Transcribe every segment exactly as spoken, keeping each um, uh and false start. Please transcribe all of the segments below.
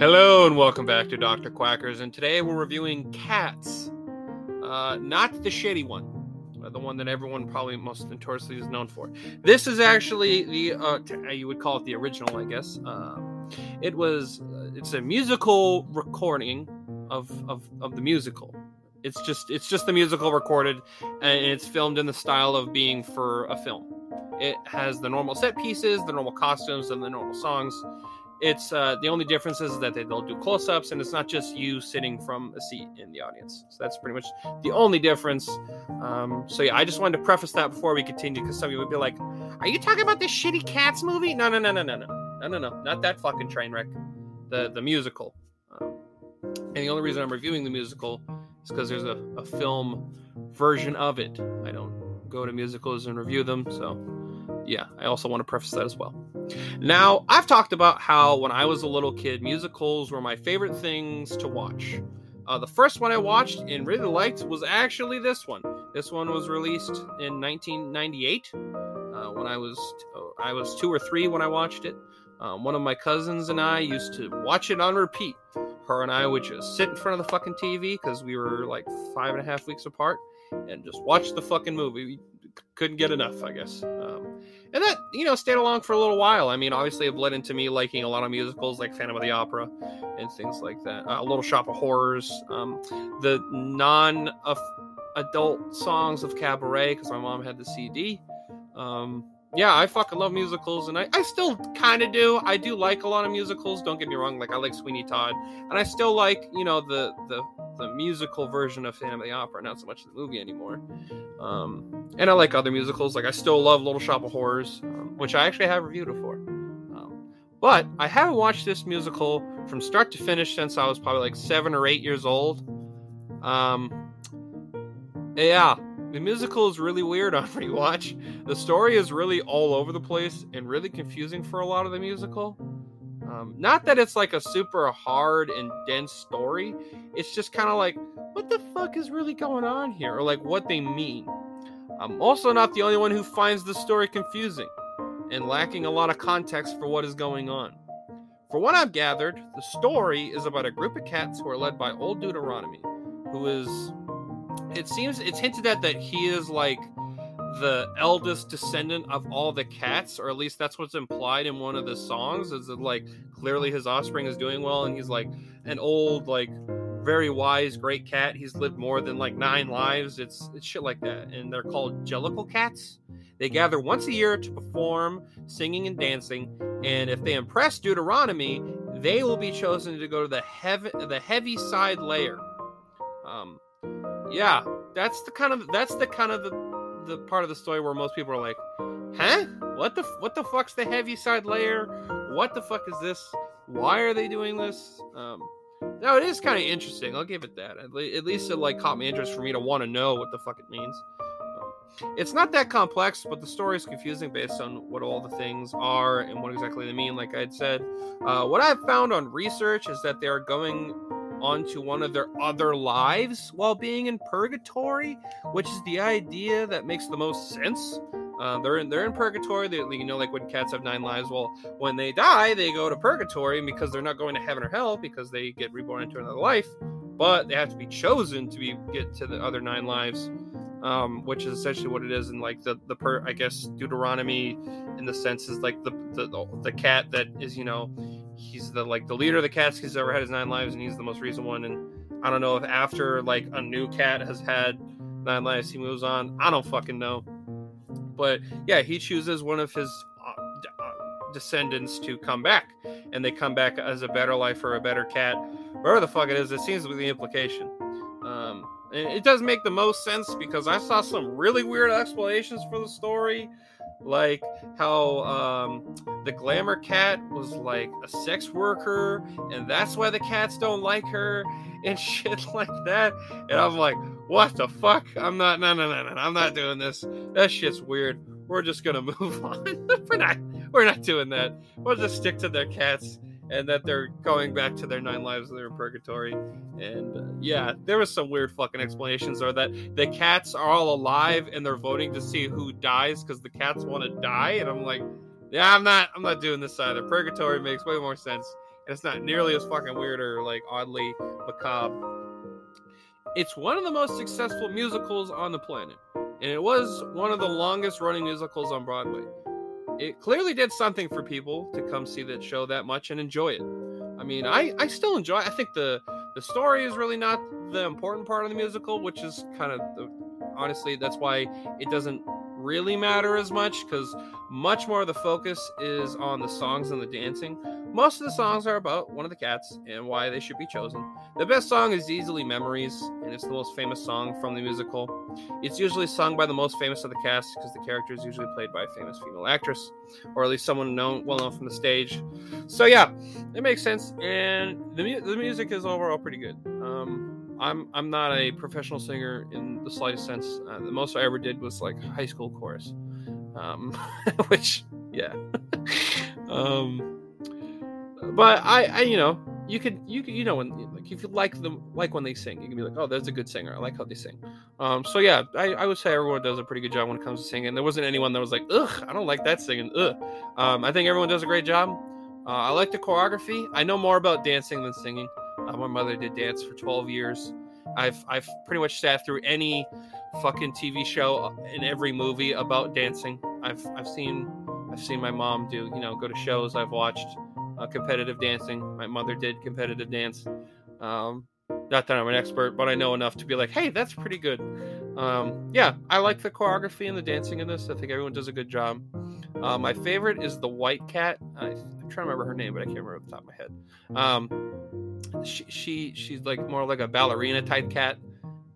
Hello and welcome back to Doctor Quackers, and today we're reviewing Cats. Uh, not the shitty one, the one that everyone probably most notoriously is known for. This is actually the, uh, t- you would call it the original, I guess. Um, it was, it's a musical recording of, of, of the musical. It's just, it's just the musical recorded, and it's filmed in the style of being for a film. It has the normal set pieces, the normal costumes, and the normal songs. It's uh, the only difference is that they, they'll do close-ups, and it's not just you sitting from a seat in the audience. So that's pretty much the only difference. Um, so yeah, I just wanted to preface that before we continue, because some of you would be like, "Are you talking about this shitty Cats movie?" No, no, no, no, no, no, no, no, no, not that fucking train wreck. The the musical. Um, and the only reason I'm reviewing the musical is because there's a, a film version of it. I don't go to musicals and review them, so yeah, I also want to preface that as well. Now, I've talked about how when I was a little kid, musicals were my favorite things to watch. Uh, the first one I watched and really liked was actually this one. This one was released in nineteen ninety-eight. Uh, when I was t- I was two or three when I watched it. Um, one of my cousins and I used to watch it on repeat. Her and I would just sit in front of the fucking T V because we were like five and a half weeks apart and just watch the fucking movie. We couldn't get enough, I guess. Um, and that, you know, stayed along for a little while. I mean, obviously it led into me liking a lot of musicals like Phantom of the Opera and things like that. Uh, Little Shop of Horrors. Um, the non-adult songs of Cabaret because my mom had the C D. Um, yeah, I fucking love musicals, and I, I still kind of do. I do like a lot of musicals. Don't get me wrong. Like, I like Sweeney Todd, and I still like, you know, the the, the musical version of Phantom of the Opera, not so much the movie anymore. Um, and I like other musicals. Like, I still love Little Shop of Horrors, um, which I actually have reviewed before. Um, but I haven't watched this musical from start to finish since I was probably like seven or eight years old. Um, yeah. The musical is really weird on rewatch. The story is really all over the place and really confusing for a lot of the musical. Um, not that it's like a super hard and dense story. It's just kind of like, what the fuck is really going on here? Or like what they mean. I'm also not the only one who finds the story confusing and lacking a lot of context for what is going on. For what I've gathered, the story is about a group of cats who are led by Old Deuteronomy, who is... It seems it's hinted at that he is like the eldest descendant of all the cats, or at least that's what's implied in one of the songs. Is that like clearly his offspring is doing well, and he's like an old, like very wise, great cat. He's lived more than like nine lives. It's it's shit like that, and they're called jellicle cats. They gather once a year to perform singing and dancing, and if they impress Deuteronomy, they will be chosen to go to the heavy the Heaviside layer. Um. Yeah, that's the kind of that's the kind of the, the part of the story where most people are like, "Huh? What the what the fuck's the Heaviside layer? What the fuck is this? Why are they doing this?" Um, now it is kind of interesting. I'll give it that. At, le- at least it like caught my interest for me to want to know what the fuck it means. Um, it's not that complex, but the story is confusing based on what all the things are and what exactly they mean. Like I'd said, uh, what I've found on research is that they are going onto one of their other lives while being in purgatory, which is the idea that makes the most sense. Uh, they're in they're in purgatory. They, you know, like when cats have nine lives. Well, when they die, they go to purgatory because they're not going to heaven or hell because they get reborn into another life. But they have to be chosen to be get to the other nine lives, um, which is essentially what it is. And like the the per, I guess Deuteronomy, in the sense, is like the the the, the cat that is, you know. He's the like the leader of the cats. He's ever had his nine lives, and he's the most recent one. And I don't know if after like a new cat has had nine lives, he moves on. I don't fucking know. But yeah, he chooses one of his uh, descendants to come back, and they come back as a better life or a better cat, whatever the fuck it is. It seems to be the implication. Um, and it does make the most sense because I saw some really weird explanations for the story. Like how um, the glamour cat was like a sex worker, and that's why the cats don't like her, and shit like that. And I'm like, what the fuck? I'm not, no, no, no, no, I'm not doing this. That shit's weird. We're just gonna move on. we're not, we're not doing that. We'll just stick to their cats, and that they're going back to their nine lives and they're in purgatory. And uh, yeah, there was some weird fucking explanations, or that the cats are all alive and they're voting to see who dies because the cats want to die. And I'm like, yeah, I'm not, I'm not doing this either. Purgatory makes way more sense. It's not nearly as fucking weird or like oddly macabre. It's one of the most successful musicals on the planet, and it was one of the longest running musicals on Broadway. It clearly did something for people to come see that show that much and enjoy it. I mean, I, I still enjoy it. I think the, the story is really not the important part of the musical, which is kind of, the, honestly, that's why it doesn't really matter as much, because much more of the focus is on the songs and the dancing. Most of the songs are about one of the cats and why they should be chosen. The best song is easily Memories, and it's the most famous song from the musical. It's usually sung by the most famous of the cast, because the character is usually played by a famous female actress, or at least someone known, well known from the stage. So yeah, it makes sense, and the, mu- the music is overall pretty good. Um, I'm I'm not a professional singer in the slightest sense. Uh, the most I ever did was like high school chorus, um, which yeah. um, but I, I you know you could you could, you know when like if you like them like when they sing, you can be like, oh, that's a good singer. I like how they sing. Um, so yeah, I, I would say everyone does a pretty good job when it comes to singing. There wasn't anyone that was like, ugh, I don't like that singing. Ugh. Um, I think everyone does a great job. Uh, I like the choreography. I know more about dancing than singing. Uh, my mother did dance for twelve years. I've I've pretty much sat through any fucking T V show in every movie about dancing. I've I've seen I've seen my mom do you know go to shows. I've watched uh, competitive dancing. My mother did competitive dance. Um, not that I'm an expert, but I know enough to be like, hey, that's pretty good. Um, yeah, I like the choreography and the dancing in this. I think everyone does a good job. Uh, my favorite is the white cat. I, I'm trying to remember her name, but I can't remember off the top of my head. Um, She, she she's like more like a ballerina type cat,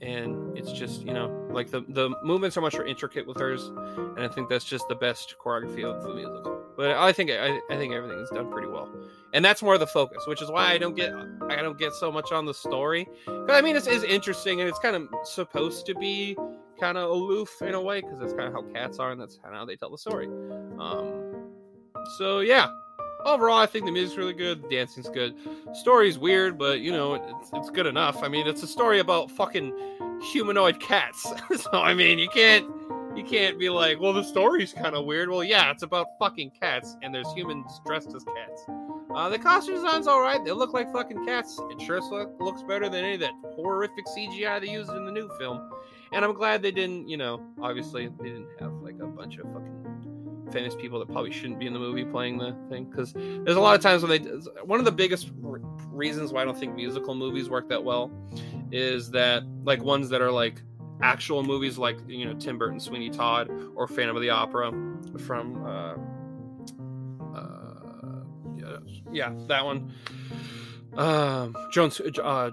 and it's just you know like the the movements are much more intricate with hers, and I think that's just the best choreography of the musical. But I think I, I think everything is done pretty well, and that's more the focus, which is why I don't get I don't get so much on the story. But I mean, it's is interesting, and it's kind of supposed to be kind of aloof in a way, because that's kind of how cats are, and that's kind of how they tell the story. Um, so yeah. Overall, I think the music's really good. The dancing's good. Story's weird, but, you know, it's, it's good enough. I mean, it's a story about fucking humanoid cats. So, I mean, you can't you can't be like, well, the story's kind of weird. Well, yeah, it's about fucking cats, and there's humans dressed as cats. Uh, the costume design's all right. They look like fucking cats. It sure looks better than any of that horrific C G I they used in the new film. And I'm glad they didn't, you know, obviously, they didn't have, like, a bunch of fucking famous people that probably shouldn't be in the movie playing the thing, because there's a lot of times when they one of the biggest re- reasons why I don't think musical movies work that well is that like ones that are like actual movies like you know Tim Burton, Sweeney Todd, or Phantom of the Opera from uh uh yeah that one um uh, Jones uh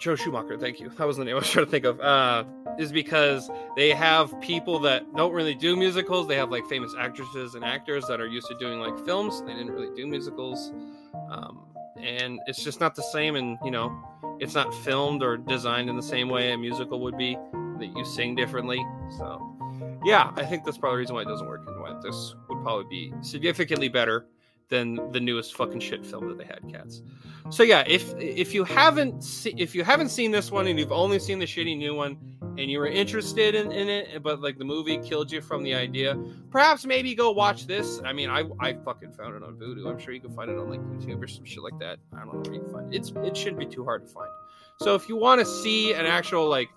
Joe Schumacher, thank you. That was the name I was trying to think of. Uh, is because they have people that don't really do musicals. They have like famous actresses and actors that are used to doing like films. They didn't really do musicals. Um, and it's just not the same. And, you know, it's not filmed or designed in the same way a musical would be, that you sing differently. So, yeah, I think that's probably the reason why it doesn't work, and why this would probably be significantly better than the newest fucking shit film that they had, Cats. So yeah, if if you haven't se- if you haven't seen this one, and you've only seen the shitty new one, and you were interested in, in it, but like the movie killed you from the idea, perhaps maybe go watch this. I mean, I I fucking found it on Vudu. I'm sure you can find it on like YouTube or some shit like that. I don't know where you can find it. It's it shouldn't be too hard to find. So if you want to see an actual like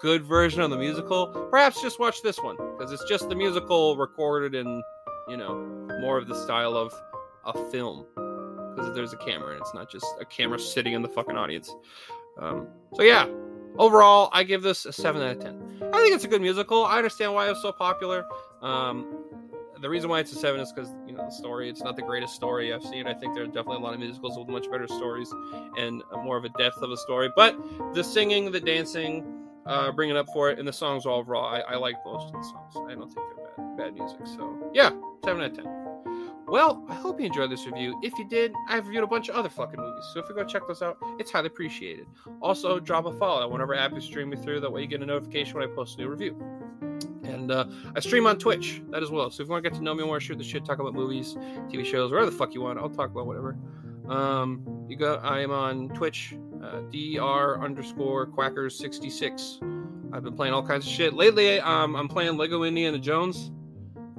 good version of the musical, perhaps just watch this one, because it's just the musical recorded in you know more of the style of a film, because there's a camera and it's not just a camera sitting in the fucking audience. Um, so yeah, overall I give this a seven out of ten. I think it's a good musical. I understand why it was so popular. Um, the reason why it's a seven is because you know the story, it's not the greatest story I've seen. I think there are definitely a lot of musicals with much better stories and more of a depth of a story, but the singing, the dancing, uh, bringing up for it, and the songs all overall, I, I like most of the songs. I don't think they're bad, bad music. So yeah, seven out of ten. Well, I hope you enjoyed this review. If you did, I've reviewed a bunch of other fucking movies, so if you go check those out, it's highly appreciated. Also, drop a follow whenever app you stream me through. That way you get a notification when I post a new review. And uh, I stream on Twitch, that as well. So if you want to get to know me more, shoot the shit, talk about movies, T V shows, whatever the fuck you want, I'll talk about whatever. Um, you go. I am on Twitch, uh, dr underscore quackers sixty-six. I've been playing all kinds of shit. Lately, um, I'm playing Lego Indiana Jones.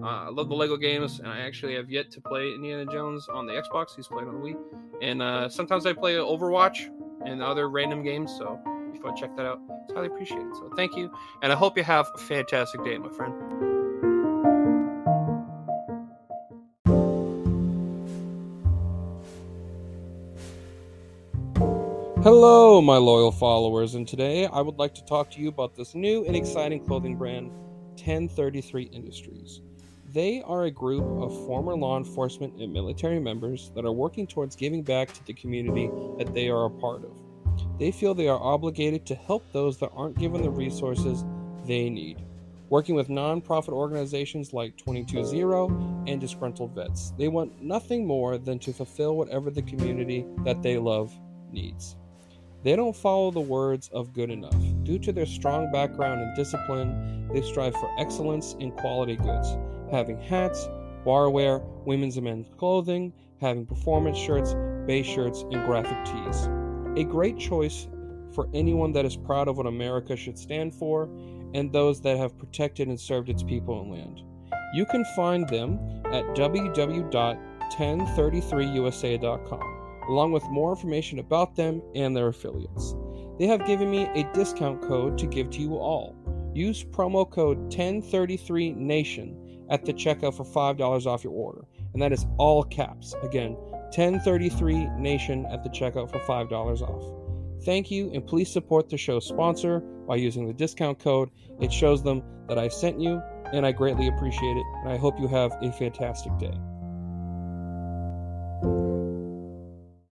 Uh, I love the Lego games, and I actually have yet to play Indiana Jones on the Xbox. He's played on the Wii. And uh, sometimes I play Overwatch and other random games, so if you want to check that out, it's highly appreciated. So thank you, and I hope you have a fantastic day, my friend. Hello, my loyal followers, and today I would like to talk to you about this new and exciting clothing brand, ten thirty-three Industries. They are a group of former law enforcement and military members that are working towards giving back to the community that they are a part of. They feel they are obligated to help those that aren't given the resources they need. Working with nonprofit organizations like twenty-two zero and Disgruntled Vets, they want nothing more than to fulfill whatever the community that they love needs. They don't follow the words of good enough. Due to their strong background and discipline, they strive for excellence in quality goods, having hats, barware, women's and men's clothing, having performance shirts, base shirts, and graphic tees. A great choice for anyone that is proud of what America should stand for and those that have protected and served its people and land. You can find them at w w w dot ten thirty-three u s a dot com. Along with more information about them and their affiliates. They have given me a discount code to give to you all. Use promo code ten thirty-three nation at the checkout for five dollars off your order. And that is all caps. Again, ten thirty-three nation at the checkout for five dollars off. Thank you, and please support the show's sponsor by using the discount code. It shows them that I sent you, and I greatly appreciate it. And I hope you have a fantastic day.